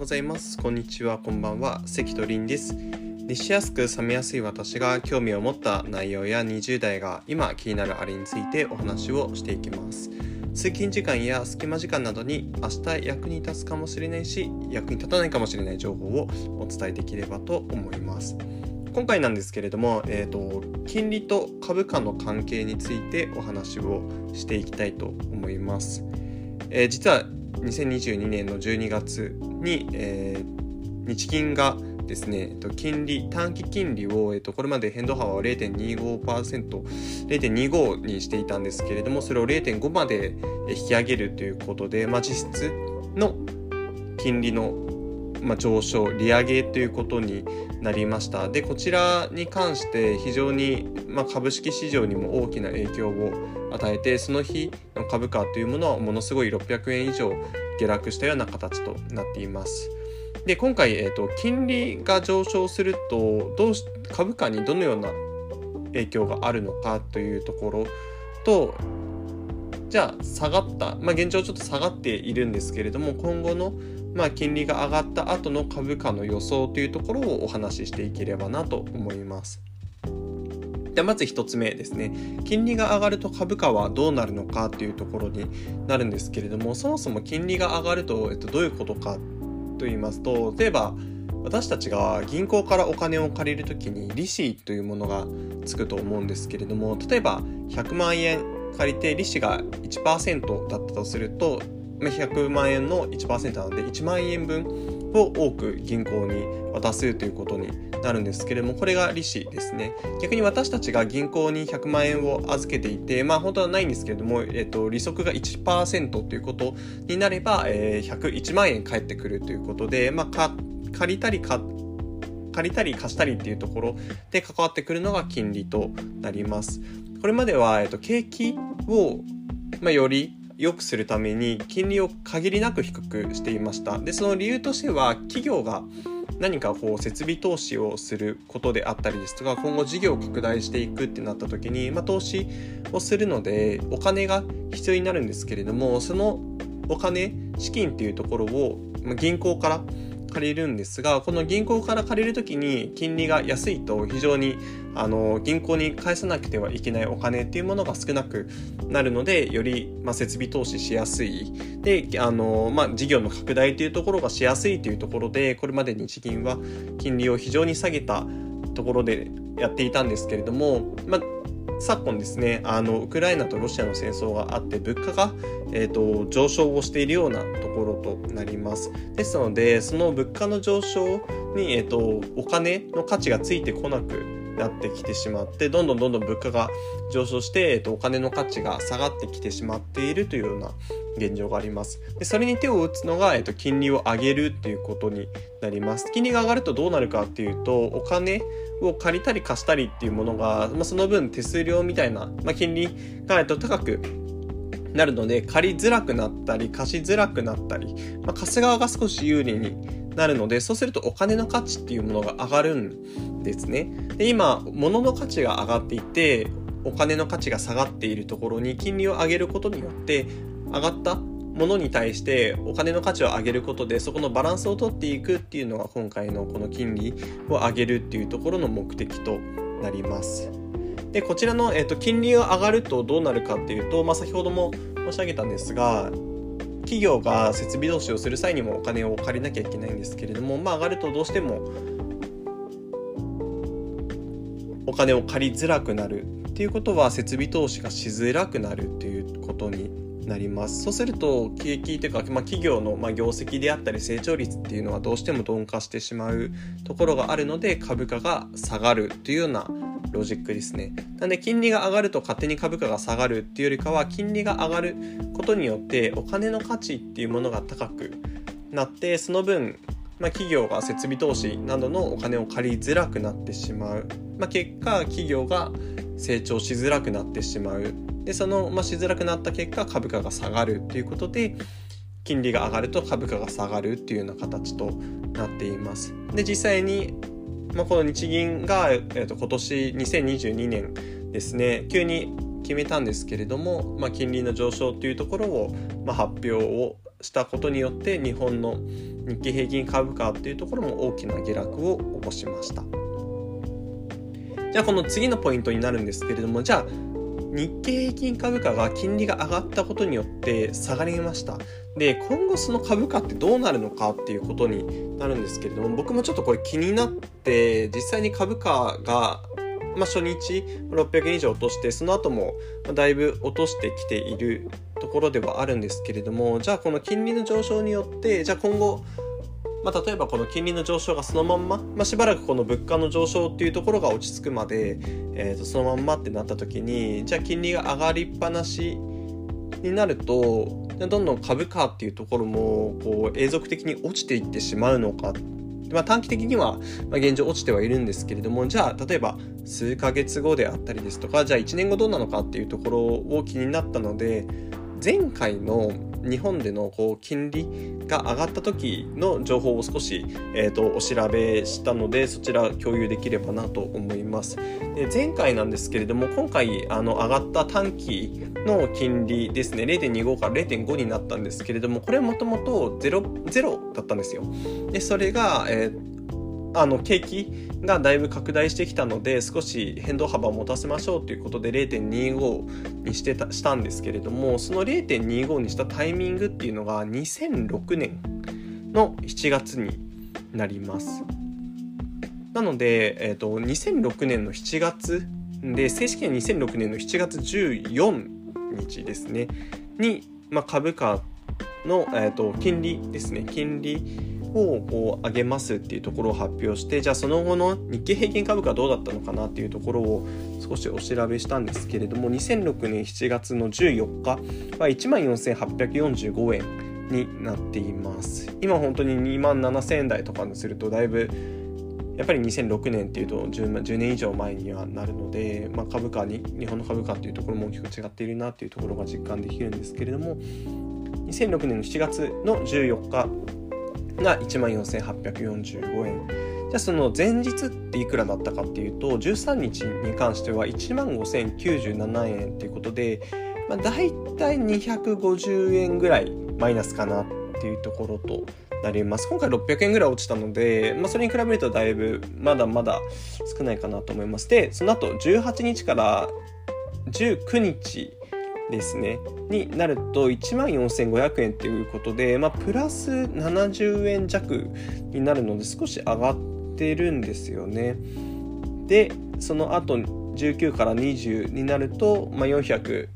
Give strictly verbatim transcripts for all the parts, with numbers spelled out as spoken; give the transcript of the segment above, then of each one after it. ございます。こんにちは、こんばんは、関とりんです。熱しやすく冷めやすい私が興味を持った内容やにじゅう代が今気になるあれについてお話をしていきます。通勤時間や隙間時間などに明日役に立つかもしれないし、役に立たないかもしれない情報をお伝えできればと思います。今回なんですけれども、えーと、金利と株価の関係についてお話をしていきたいと思います。えー、実はにせんにじゅうにねんのじゅうにがつに、えー、日銀がですね、金利、短期金利を、えっと、これまで変動幅を ゼロテンにじゅうごパーセント、ゼロテンにじゅうご にしていたんですけれども、それを ゼロテンご まで引き上げるということで、まあ、実質の金利の、まあ、上昇、利上げということになりました。で、こちらに関して非常に、まあ、株式市場にも大きな影響を与えて、その日の株価というものはものすごいろっぴゃくえん以上下落したような形となっています。で今回、えーと、金利が上昇するとどうし株価にどのような影響があるのかというところと、じゃあ下がった、まあ、現状ちょっと下がっているんですけれども、今後の、まあ、金利が上がった後の株価の予想というところをお話ししていければなと思います。でまずひとつめですね、金利が上がると株価はどうなるのかというところになるんですけれども、そもそも金利が上がると、えーと、どういうことかと言いますと、例えば私たちが銀行からお金を借りるときに利子というものがつくと思うんですけれども、例えばひゃくまんえん借りて利子が いちパーセント だったとすると、ひゃくまんえんの いちパーセント なのでいちまんえんぶんを多く銀行に渡すということになるんですけれども、これが利子ですね。逆に私たちが銀行にひゃくまんえんを預けていて、まあ本当はないんですけれども、えっと、利息が いちパーセント ということになれば、えー、ひゃくいちまんえん返ってくるということで、まあか借りたりか借りたり貸したりっていうところで関わってくるのが金利となります。これまでは、えっと、景気を、まあ、より良くするために金利を限りなく低くしていました。で、その理由としては、企業が何かこう設備投資をすることであったりですとか、今後事業を拡大していくってなった時に、まあ、投資をするのでお金が必要になるんですけれども、そのお金、資金っていうところを銀行から借りるんですが、この銀行から借りるときに金利が安いと非常にあの銀行に返さなくてはいけないお金っていうものが少なくなるので、より、まあ、設備投資しやすいで、あの、まあ、事業の拡大というところがしやすいというところで、これまで日銀は金利を非常に下げたところでやっていたんですけれども、まあ、昨今ですね、あのウクライナとロシアの戦争があって物価が、えーと、上昇をしているようなところとなります。ですので、その物価の上昇に、えーと、お金の価値がついてこなくなってきてしまって、どんどんどんどん物価が上昇して、えーと、お金の価値が下がってきてしまっているというような現状があります。でそれに手を打つのが、えーと、金利を上げるということになります。金利が上がるとどうなるかっていうと、お金を借りたり貸したりっていうものが、まあ、その分手数料みたいな、まあ、金利が高くなるので、借りづらくなったり貸しづらくなったり、まあ、貸す側が少し有利になるので、そうするとお金の価値っていうものが上がるんですね。で今物の価値が上がっていて、お金の価値が下がっているところに金利を上げることによって、上がったものに対してお金の価値を上げることで、そこのバランスを取っていくっていうのが今回のこの金利を上げるっていうところの目的となります。でこちらの、えーと、金利が上がるとどうなるかっていうと、まあ、先ほども申し上げたんですが、企業が設備投資をする際にもお金を借りなきゃいけないんですけれども、まあ、上がるとどうしてもお金を借りづらくなるっていうことは、設備投資がしづらくなるっていうことになります。そうすると景気というか、まあ、企業の業績であったり成長率っていうのはどうしても鈍化してしまうところがあるので、株価が下がるというようなロジックですね。なので金利が上がると勝手に株価が下がるっていうよりかは、金利が上がることによってお金の価値っていうものが高くなって、その分、まあ、企業が設備投資などのお金を借りづらくなってしまう、まあ、結果企業が成長しづらくなってしまう。でその、まあ、しづらくなった結果、株価が下がるということで、金利が上がると株価が下がるというような形となっています。で実際に、まあ、この日銀が、えー、と今年にせんにじゅうにねんですね、急に決めたんですけれども、まあ、金利の上昇というところを、まあ、発表をしたことによって日本の日経平均株価っていうところも大きな下落を起こしました。じゃあこの次のポイントになるんですけれども、じゃあ日経平均株価が金利が上がったことによって下がりました。で、今後その株価ってどうなるのかっていうことになるんですけれども、僕もちょっとこれ気になって、実際に株価がまあ、初日ろっぴゃくえん以上落として、その後もだいぶ落としてきているところではあるんですけれども、じゃあこの金利の上昇によって、じゃあ今後、まあ、例えばこの金利の上昇がそのまんま、まあ、しばらくこの物価の上昇っていうところが落ち着くまで、えーとそのまんまってなった時に、じゃあ金利が上がりっぱなしになると、どんどん株価っていうところもこう永続的に落ちていってしまうのか、まあ、短期的には現状落ちてはいるんですけれども、じゃあ例えば数ヶ月後であったりですとか、じゃあいちねんごどうなのかっていうところを気になったので、前回の日本でのこう金利が上がった時の情報を少し、えー、とお調べしたので、そちら共有できればなと思います。で、前回なんですけれども、今回あの上がった短期の金利ですね、 ゼロ点二五 から ゼロ点五 になったんですけれども、これもともとゼロだったんですよ。で、それが、えー、あの景気がだいぶ拡大してきたので、少し変動幅を持たせましょうということで ゼロ点二五 にしてた、したんですけれども、その ゼロ点二五 にしたタイミングっていうのがにせんろくねんのしちがつになります。なので、えーと、にせんろくねんのしちがつで、正式ににせんろくねんのしちがつじゅうよっかですねに、まあ、株価の、えーと、金利ですね、金利をこう上げますっていうところを発表して、じゃあその後の日経平均株価どうだったのかなっていうところを少しお調べしたんですけれども、にせんろくねんしちがつのじゅうよっかは いちまんよんせんはっぴゃくよんじゅうご 円になっています。今本当に にまんななせん 円台とかにすると、だいぶやっぱりにせんろくねんっていうと 10, じゅうねん以上前にはなるので、まあ、株価に日本の株価っていうところも大きく違っているなっていうところが実感できるんですけれども、にせんろくねんのしちがつのじゅうよっかが いちまんよんせんはっぴゃくよんじゅうご 円。じゃあその前日っていくらだったかっていうと、じゅうさんにちに関しては いちまんごせんきゅうじゅうなな 円ということで、まあ、だいたいにひゃくごじゅうえんぐらいマイナスかなっていうところとなります。今回ろっぴゃくえんぐらい落ちたので、まあ、それに比べるとだいぶまだまだ少ないかなと思います。で、その後じゅうはちにちからじゅうくにちですねになると いちまんよんせんごひゃくえんということで、まあ、プラスななじゅうえん弱になるので少し上がってるんですよね。で、その後じゅうくからにじゅうになると、まあ、よんひゃく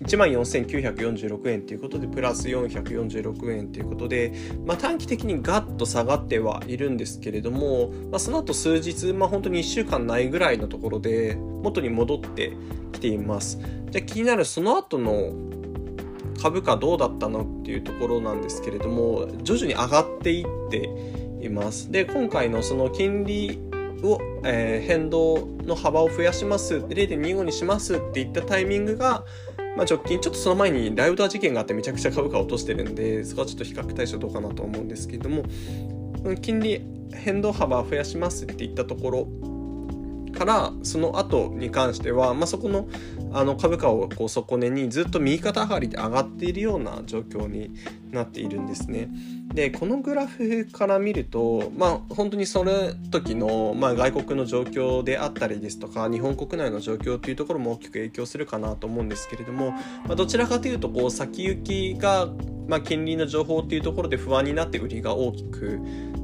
いちまんよんせんきゅうひゃくよんじゅうろく 円ということで、プラスよんひゃくよんじゅうろくえんということで、まあ、短期的にガッと下がってはいるんですけれども、まあ、その後数日、まあ、本当にいっしゅうかんないぐらいのところで元に戻ってきています。じゃあ気になるその後の株価どうだったのっていうところなんですけれども、徐々に上がっていっています。で、今回のその金利を、えー、変動の幅を増やします ゼロ点二五 にしますっていったタイミングが、まあ、直近ちょっとその前にライブドア事件があってめちゃくちゃ株価を落としてるんで、そこはちょっと比較対象どうかなと思うんですけれども、金利変動幅を増やしますっていったところからその後に関しては、まあ、そこ の, あの株価をこう底根にずっと右肩上がりで上がっているような状況になっているんですね。で、このグラフから見ると、まあ、本当にその時の、まあ、外国の状況であったりですとか、日本国内の状況というところも大きく影響するかなと思うんですけれども、まあ、どちらかというとこう先行きが、まあ、金利の情報というところで不安になって売りが大きく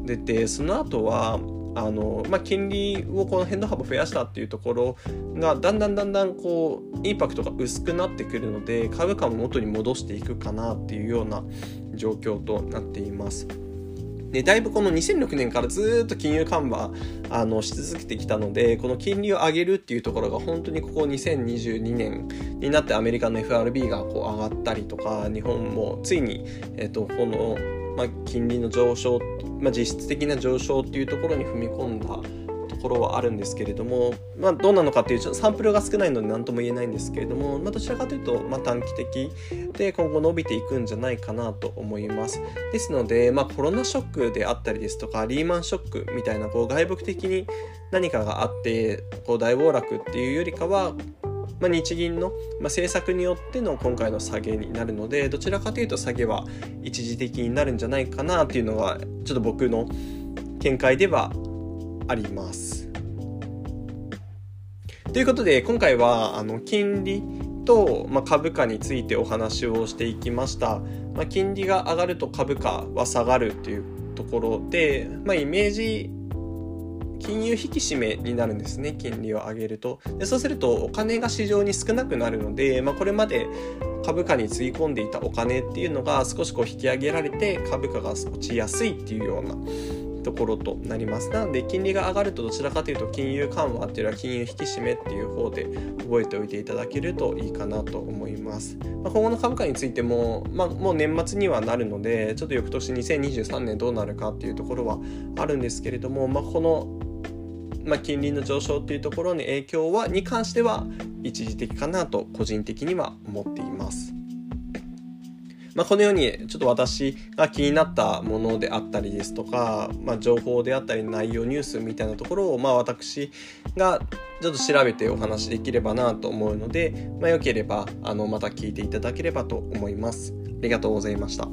出て、その後はあのまあ、金利をこの変動幅増やしたっていうところがだんだんだんだんこうインパクトが薄くなってくるので、株価も元に戻していくかなっていうような状況となっています。で、だいぶこのにせんろくねんからずっと金融緩和あのし続けてきたので、この金利を上げるっていうところが本当にここにせんにじゅうにねんになってアメリカの エフアールビー がこう上がったりとか、日本もついに、えっと、このまあ、金利の上昇、まあ、実質的な上昇というところに踏み込んだところはあるんですけれども、まあ、どうなのかというとサンプルが少ないので何とも言えないんですけれども、まあ、どちらかというと、まあ、短期的で今後伸びていくんじゃないかなと思います。ですので、まあ、コロナショックであったりですとかリーマンショックみたいなこう外部的に何かがあってこう大暴落っていうよりかは、まあ、日銀の政策によっての今回の下げになるので、どちらかというと下げは一時的になるんじゃないかなというのがちょっと僕の見解ではあります。ということで、今回はあの金利とまあ株価についてお話をしていきました。まあ、金利が上がると株価は下がるというところで、まあ、イメージ金融引き締めになるんですね、金利を上げると。で、そうするとお金が市場に少なくなるので、まあ、これまで株価につぎ込んでいたお金っていうのが少しこう引き上げられて、株価が落ちやすいっていうようなところとなります。なので金利が上がるとどちらかというと金融緩和っていうのは金融引き締めっていう方で覚えておいていただけるといいかなと思います。まあ、今後の株価についても、まあ、もう年末にはなるので、ちょっと翌年にせんにじゅうさんねんどうなるかっていうところはあるんですけれども、まあ、このまあ、金利の上昇というところの影響はに関しては一時的かなと個人的には思っています。まあ、このようにちょっと私が気になったものであったりですとか、まあ、情報であったり内容ニュースみたいなところをまあ私がちょっと調べてお話しできればなと思うので、まあ、よければあのまた聞いていただければと思います。ありがとうございました。